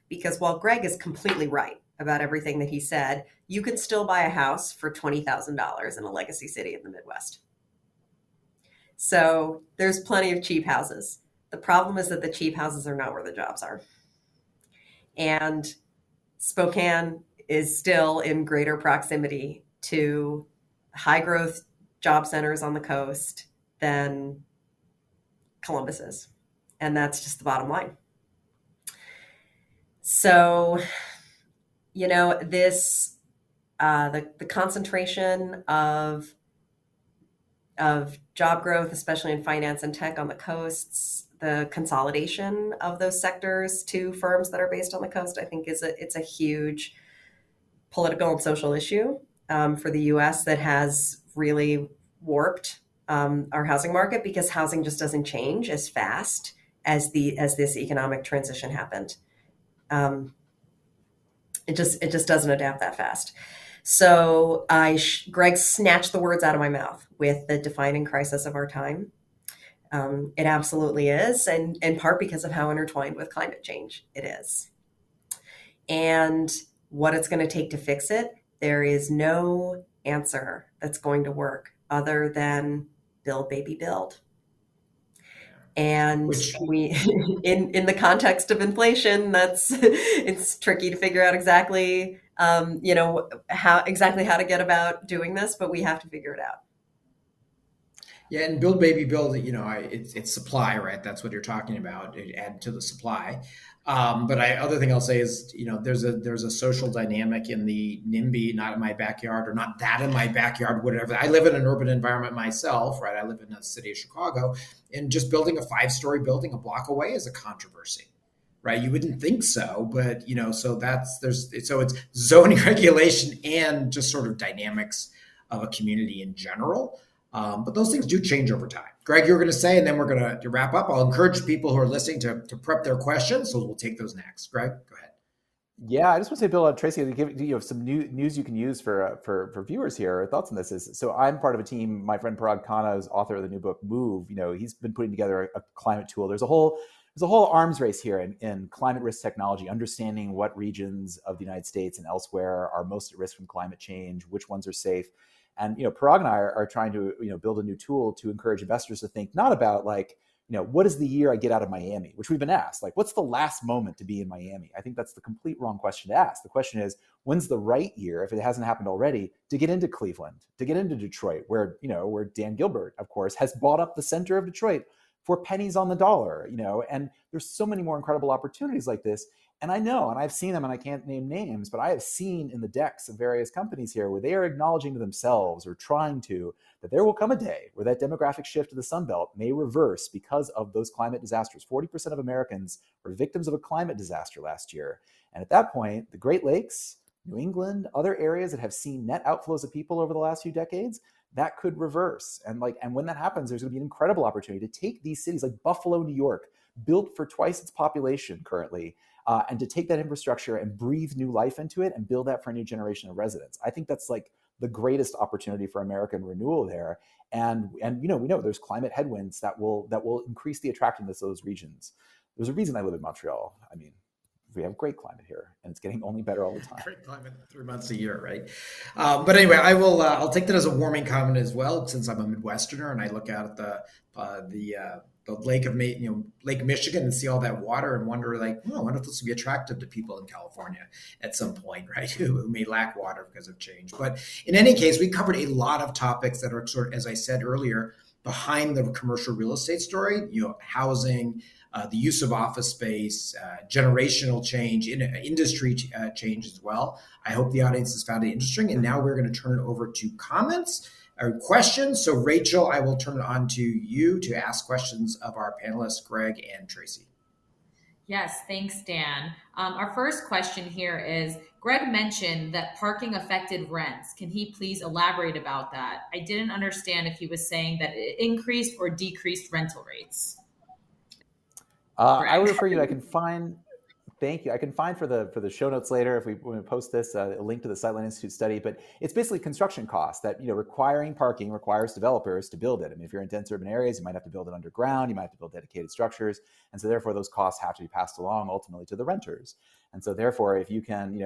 because while Greg is completely right about everything that he said, you can still buy a house for $20,000 in a legacy city in the Midwest. So there's plenty of cheap houses. The problem is that the cheap houses are not where the jobs are. And Spokane is still in greater proximity to high growth job centers on the coast than Columbus is. And that's just the bottom line. So this the concentration of job growth, especially in finance and tech on the coasts, the consolidation of those sectors to firms that are based on the coast, I think it's a huge political and social issue for the U.S. that has really warped our housing market, because housing just doesn't change as fast as this economic transition happened. It just doesn't adapt that fast. So Greg snatched the words out of my mouth with the defining crisis of our time. It absolutely is, and in part because of how intertwined with climate change it is. And what it's going to take to fix it, there is no answer that's going to work other than build, baby, build. And we, in the context of inflation, it's tricky to figure out exactly, how to get about doing this, but we have to figure it out. Yeah. And build, baby, build, it's supply, right? That's what you're talking about. Add to the supply. But other thing I'll say is, there's a social dynamic in the NIMBY, not in my backyard, or not that in my backyard, whatever. I live in an urban environment myself, right? I live in the city of Chicago, and just building a 5-story building a block away is a controversy, right? You wouldn't think so, but so it's zoning regulation and just sort of dynamics of a community in general. But those things do change over time. Greg, you were going to say, and then we're going to wrap up. I'll encourage people who are listening to prep their questions, so we'll take those next. Greg, go ahead. Yeah, I just want to say, Bill, Tracey, to give some news you can use for viewers here. Our thoughts on this is, so I'm part of a team. My friend Parag Khanna is author of the new book Move. He's been putting together a climate tool. There's a whole arms race here in climate risk technology, understanding what regions of the United States and elsewhere are most at risk from climate change, which ones are safe. And, Parag and I are trying to, build a new tool to encourage investors to think not about what is the year I get out of Miami, which we've been asked, what's the last moment to be in Miami? I think that's the complete wrong question to ask. The question is, when's the right year, if it hasn't happened already, to get into Cleveland, to get into Detroit, where Dan Gilbert, of course, has bought up the center of Detroit for pennies on the dollar, and there's so many more incredible opportunities like this. And I know, and I've seen them, and I can't name names, but I have seen in the decks of various companies here where they are acknowledging to themselves, or trying to, that there will come a day where that demographic shift to the Sun Belt may reverse because of those climate disasters. 40% of Americans were victims of a climate disaster last year. And at that point, the Great Lakes, New England, other areas that have seen net outflows of people over the last few decades, that could reverse. And when that happens, there's going to be an incredible opportunity to take these cities like Buffalo, New York, built for twice its population currently, and to take that infrastructure and breathe new life into it and build that for a new generation of residents. I think that's the greatest opportunity for American renewal there. And we know there's climate headwinds that will increase the attractiveness of those regions. There's a reason I live in Montreal. I mean, we have great climate here, and it's getting only better all the time. Great climate 3 months a year, right? But anyway, I'll take that as a warming comment as well, since I'm a Midwesterner and I look out at the lake of Lake Michigan and see all that water and wonder I wonder if this would be attractive to people in California at some point, right? Who may lack water because of change. But in any case, we covered a lot of topics that are sort of, as I said earlier, behind the commercial real estate story. Housing, the use of office space, generational change, industry change as well. I hope the audience has found it interesting. And now we're going to turn it over to comments or questions. So Rachel, I will turn it on to you to ask questions of our panelists, Greg and Tracey. Yes, thanks, Dan. Our first question here is, Greg mentioned that parking affected rents. Can he please elaborate about that? I didn't understand if he was saying that it increased or decreased rental rates. I would refer you, thank you. I can find for the show notes later when we post this, a link to the Sightline Institute study, but it's basically construction costs that, requiring parking requires developers to build it. I mean, if you're in dense urban areas, you might have to build it underground, you might have to build dedicated structures. And so therefore those costs have to be passed along ultimately to the renters. And so therefore, if you can,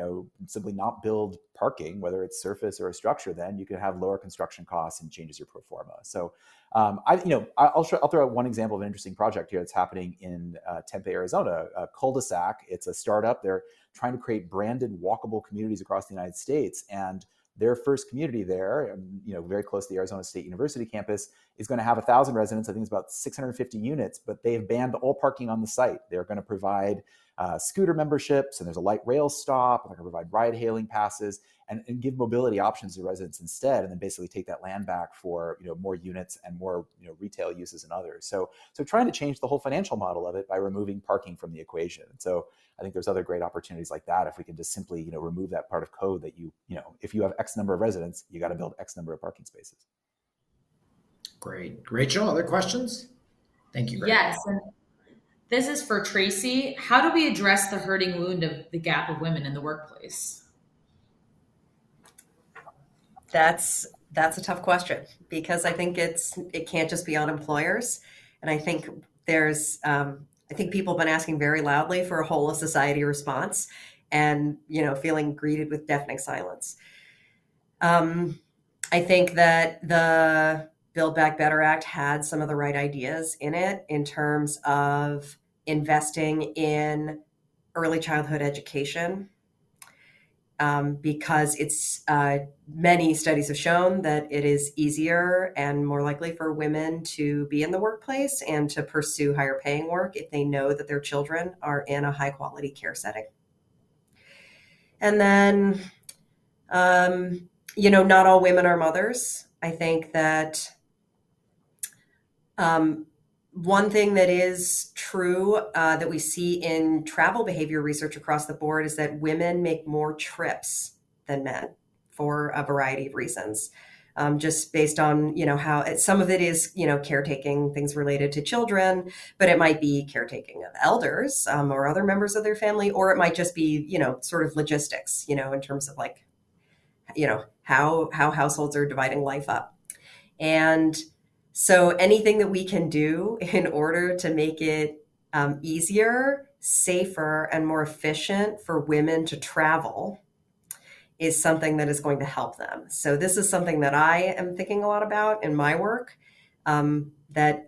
simply not build parking, whether it's surface or a structure, then you can have lower construction costs and changes your pro forma. So I'll throw out one example of an interesting project here that's happening in Tempe, Arizona, a cul-de-sac. It's a startup. They're trying to create branded walkable communities across the United States. And their first community there, you know, very close to the Arizona State University campus, is going to have 1,000 residents. I think it's about 650 units, but they have banned all parking on the site. They're going to provide scooter memberships, and there's a light rail stop. They're going to provide ride-hailing passes and give mobility options to residents instead, and then basically take that land back for, you know, more units and more, you know, retail uses and others. So trying to change the whole financial model of it by removing parking from the equation. And so I think there's other great opportunities like that if we can just simply, you know, remove that part of code that you know, if you have X number of residents, you got to build X number of parking spaces. Great. Rachel, other questions? Thank you. Rachel. Yes. This is for Tracey. How do we address the hurting wound of the gap of women in the workplace? That's a tough question, because I think it can't just be on employers. And I think there's, I think people have been asking very loudly for a whole of society response and, you know, feeling greeted with deafening silence. I think that the Build Back Better Act had some of the right ideas in it in terms of investing in early childhood education, because it's many studies have shown that it is easier and more likely for women to be in the workplace and to pursue higher paying work if they know that their children are in a high quality care setting. And then, you know, not all women are mothers. I think that one thing that is true that we see in travel behavior research across the board is that women make more trips than men for a variety of reasons, just based on, you know, how some of it is, you know, caretaking, things related to children, but it might be caretaking of elders or other members of their family, or it might just be, you know, sort of logistics, you know, in terms of like, you know, how households are dividing life up. And so anything that we can do in order to make it easier, safer, and more efficient for women to travel is something that is going to help them. So this is something that I am thinking a lot about in my work, that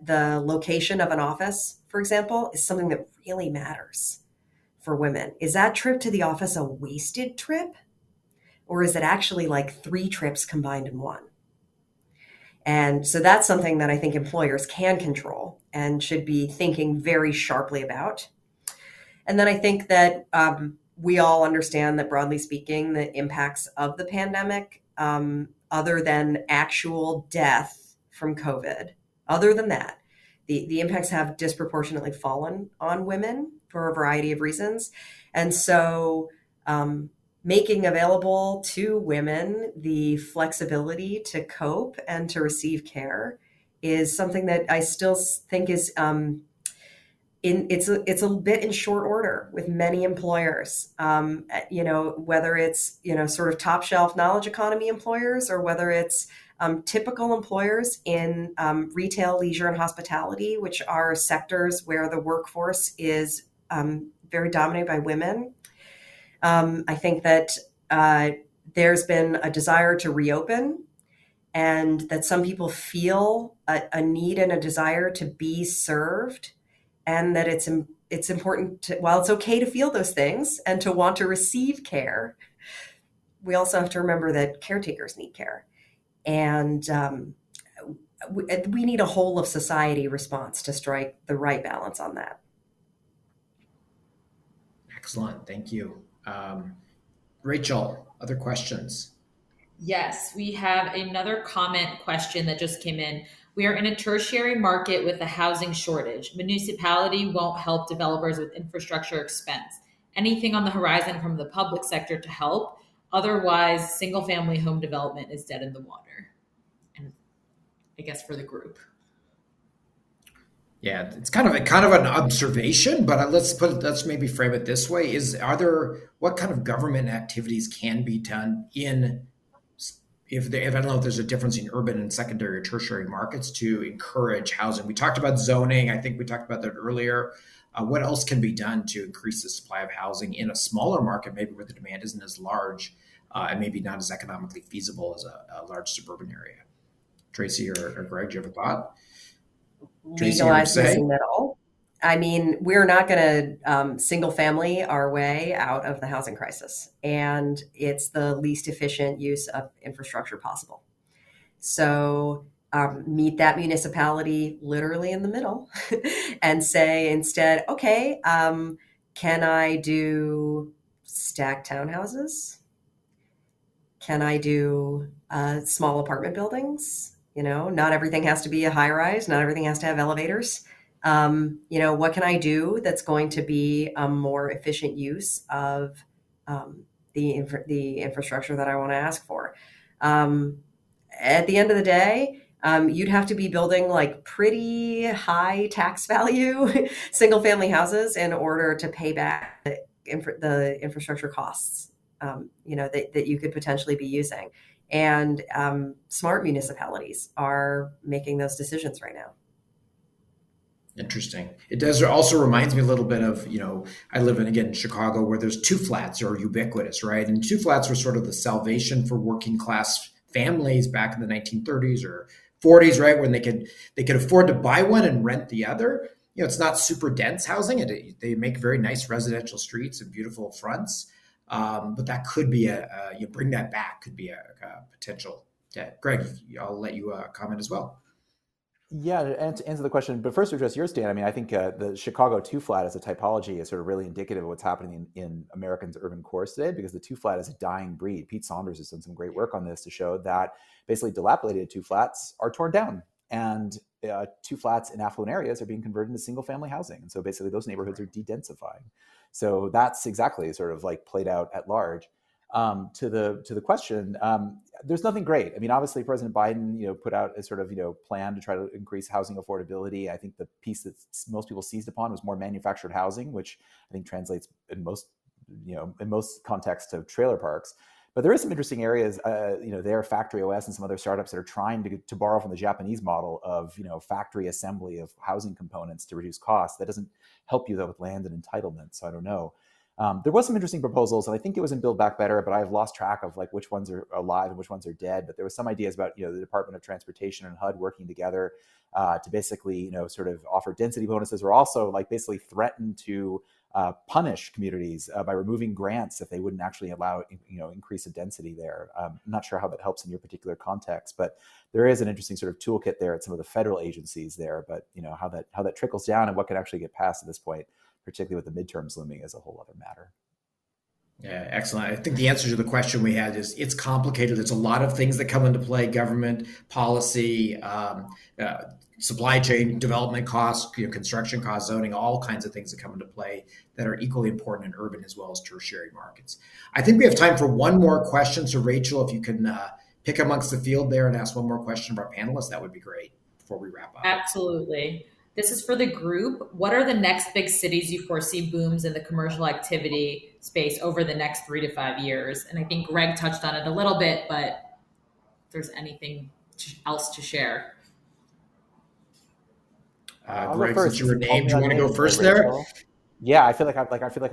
the location of an office, for example, is something that really matters for women. Is that trip to the office a wasted trip? Or is it actually like 3 trips combined in one? And so that's something that I think employers can control and should be thinking very sharply about. And then I think that we all understand that, broadly speaking, the impacts of the pandemic, other than actual death from COVID, other than that, the impacts have disproportionately fallen on women for a variety of reasons. And so, making available to women the flexibility to cope and to receive care is something that I still think is it's a bit in short order with many employers. You know, whether it's, you know, sort of top shelf knowledge economy employers, or whether it's typical employers in retail, leisure, and hospitality, which are sectors where the workforce is very dominated by women. I think that there's been a desire to reopen, and that some people feel a need and a desire to be served, and that it's important to, while it's okay to feel those things and to want to receive care, we also have to remember that caretakers need care. And we need a whole of society response to strike the right balance on that. Excellent. Thank you. Rachel, other questions? Yes, we have another comment question that just came in. We are in a tertiary market with a housing shortage. Municipality won't help developers with infrastructure expense. Anything on the horizon from the public sector to help? Otherwise, single family home development is dead in the water. And I guess for the group. Yeah, it's kind of an observation, but let's maybe frame it this way: what kind of government activities can be done I don't know if there's a difference in urban and secondary or tertiary markets to encourage housing. We talked about zoning; I think we talked about that earlier. What else can be done to increase the supply of housing in a smaller market, maybe where the demand isn't as large and maybe not as economically feasible as a large suburban area? Tracey or Greg, do you have a thought? Legalized lease and middle. I mean, we're not going to single family our way out of the housing crisis, and it's the least efficient use of infrastructure possible. So meet that municipality literally in the middle and say instead, okay, can I do stacked townhouses? Can I do small apartment buildings? You know, not everything has to be a high rise. Not everything has to have elevators. You know, what can I do that's going to be a more efficient use of the infrastructure that I want to ask for? At the end of the day, you'd have to be building like pretty high tax value single family houses in order to pay back the infrastructure costs, you know, that you could potentially be using. And smart municipalities are making those decisions right now. Interesting. It does also reminds me a little bit of, you know, I live in, again, Chicago, where there's two flats are ubiquitous, right? And two flats were sort of the salvation for working class families back in the 1930s or 40s, right? When they could afford to buy one and rent the other. You know, it's not super dense housing. They make very nice residential streets and beautiful fronts. But that could be you bring that back could be a potential. Yeah. Greg, I'll let you comment as well. Yeah, to answer the question, but first to address yours, Dan, I mean, I think the Chicago two-flat as a typology is sort of really indicative of what's happening in Americans' urban cores today, because the two-flat is a dying breed. Pete Saunders has done some great work on this to show that basically dilapidated two-flats are torn down, and two-flats in affluent areas are being converted into single-family housing. And so basically those neighborhoods are de-densifying. So that's exactly sort of like played out at large. To the question, there's nothing great. I mean, obviously, President Biden, you know, put out a sort of, you know, plan to try to increase housing affordability. I think the piece that most people seized upon was more manufactured housing, which I think translates in most contexts to trailer parks. But there is some interesting areas, there are Factory OS and some other startups that are trying to borrow from the Japanese model of, you know, factory assembly of housing components to reduce costs. That doesn't help you though with land and entitlement. So I don't know. There was some interesting proposals, and I think it was in Build Back Better, but I've lost track of like which ones are alive and which ones are dead. But there was some ideas about, you know, the Department of Transportation and HUD working together to basically, you know, sort of offer density bonuses, or also like basically threaten to punish communities by removing grants if they wouldn't actually allow, you know, increase of density there. I'm not sure how that helps in your particular context, but there is an interesting sort of toolkit there at some of the federal agencies there. But you know how that trickles down and what can actually get passed at this point, particularly with the midterms looming, is a whole other matter. Yeah, excellent. I think the answer to the question we had is it's complicated. There's a lot of things that come into play: government, policy, supply chain, development costs, you know, construction costs, zoning, all kinds of things that come into play that are equally important in urban as well as tertiary markets. I think we have time for one more question. So Rachel, if you can pick amongst the field there and ask one more question of our panelists, that would be great before we wrap up. Absolutely. This is for the group. What are the next big cities you foresee booms in the commercial activity space over the next 3 to 5 years? And I think Greg touched on it a little bit, but if there's anything else to share. Greg, since you were named, do you want to go first there? Yeah, I feel like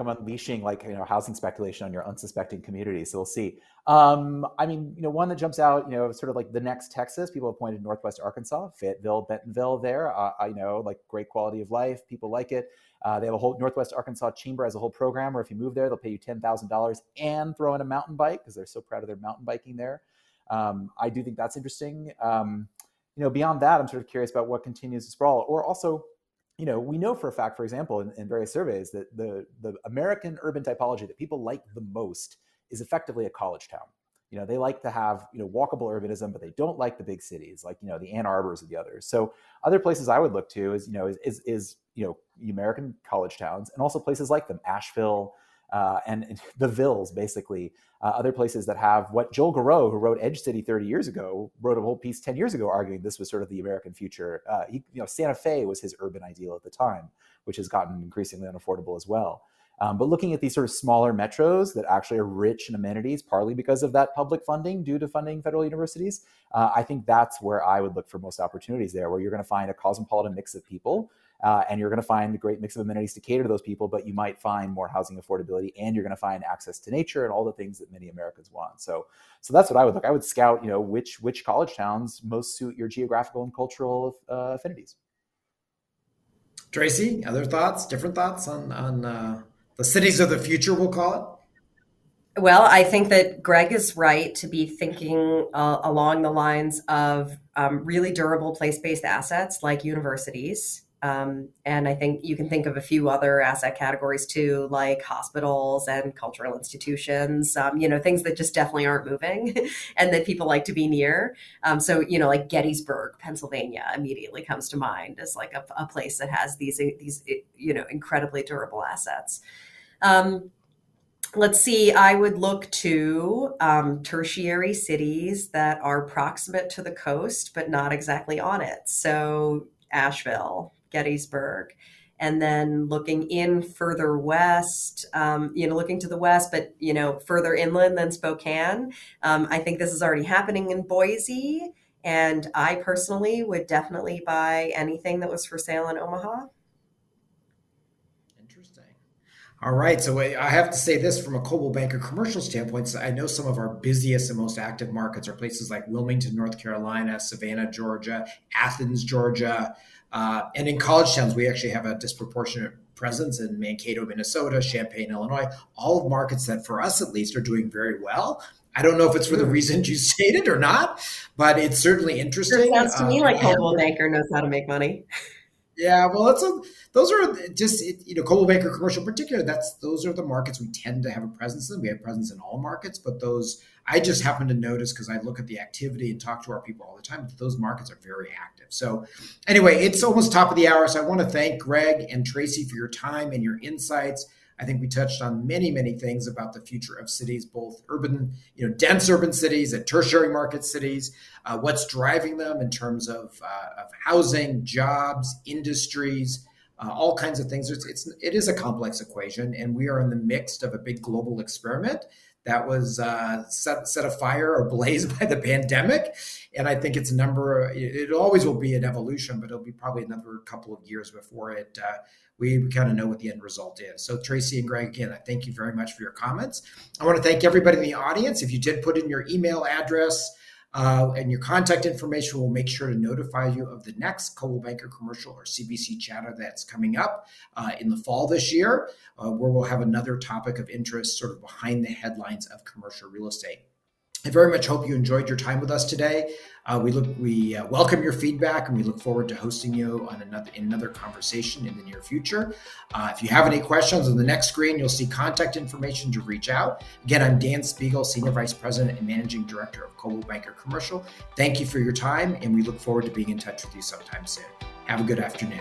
I'm unleashing, like, you know, housing speculation on your unsuspecting community. So we'll see. I mean, you know, one that jumps out, you know, sort of like the next Texas. People have pointed Northwest Arkansas, Fayetteville, Bentonville. There, I know, like, great quality of life. People like it. They have a whole Northwest Arkansas Chamber as a whole program where if you move there, they'll pay you $10,000 and throw in a mountain bike because they're so proud of their mountain biking there. I do think that's interesting. You know, beyond that, I'm sort of curious about what continues to sprawl, or also. You know, we know for a fact, for example, in various surveys, that the American urban typology that people like the most is effectively a college town. You know, they like to have, you know, walkable urbanism, but they don't like the big cities, like, you know, the Ann Arbors or the others. So other places I would look to is, you know, is you know, American college towns, and also places like them, Asheville, and the Villes, basically, other places that have what Joel Garreau, who wrote Edge City 30 years ago, wrote a whole piece 10 years ago arguing this was sort of the American future. Santa Fe was his urban ideal at the time, which has gotten increasingly unaffordable as well. But looking at these sort of smaller metros that actually are rich in amenities, partly because of that public funding due to funding federal universities, I think that's where I would look for most opportunities there, where you're going to find a cosmopolitan mix of people. And you're going to find a great mix of amenities to cater to those people, but you might find more housing affordability, and you're going to find access to nature and all the things that many Americans want. So that's what I would look. I would scout, you know, which college towns most suit your geographical and cultural affinities. Tracey, other thoughts, different thoughts on the cities of the future, we'll call it? Well, I think that Greg is right to be thinking along the lines of really durable place-based assets like universities. And I think you can think of a few other asset categories too, like hospitals and cultural institutions, things that just definitely aren't moving and that people like to be near. So, Gettysburg, Pennsylvania immediately comes to mind as like a place that has these incredibly durable assets. Let's see, I would look to tertiary cities that are proximate to the coast, but not exactly on it. So Asheville, Gettysburg, and then looking in further west, looking to the west, but, further inland than Spokane. I think this is already happening in Boise, and I personally would definitely buy anything that was for sale in Omaha. Interesting. All right. So I have to say this from a Cobalt Banker commercial standpoint. So I know some of our busiest and most active markets are places like Wilmington, North Carolina, Savannah, Georgia, Athens, Georgia. And in college towns, we actually have a disproportionate presence in Mankato, Minnesota, Champaign, Illinois, all of markets that for us at least are doing very well. I don't know if it's for the reasons you stated or not, but it's certainly interesting. It sounds to me like Cobalt Banker knows how to make money. Yeah, well, those are just Cobalt Banker commercial in particular. Those are the markets we tend to have a presence in. We have presence in all markets, but those I just happen to notice because I look at the activity and talk to our people all the time. That those markets are very active. So, anyway, it's almost top of the hour. So I want to thank Greg and Tracey for your time and your insights. I think we touched on many, many things about the future of cities, both urban, dense urban cities and tertiary market cities, what's driving them in terms of housing, jobs, industries, all kinds of things. It is a complex equation, and we are in the midst of a big global experiment that was set afire or blazed by the pandemic. And I think it always will be an evolution, but it'll be probably another couple of years before it. We kind of know what the end result is. So Tracey and Greg, again, I thank you very much for your comments. I want to thank everybody in the audience. If you did put in your email address and your contact information, we'll make sure to notify you of the next Cobalt Banker commercial or CBC Chatter that's coming up in the fall this year, where we'll have another topic of interest sort of behind the headlines of commercial real estate. I very much hope you enjoyed your time with us today. We welcome your feedback, and we look forward to hosting you on another conversation in the near future. If you have any questions, on the next screen, you'll see contact information to reach out. Again, I'm Dan Spiegel, Senior Vice President and Managing Director of Cobalt Banker Commercial. Thank you for your time, and we look forward to being in touch with you sometime soon. Have a good afternoon.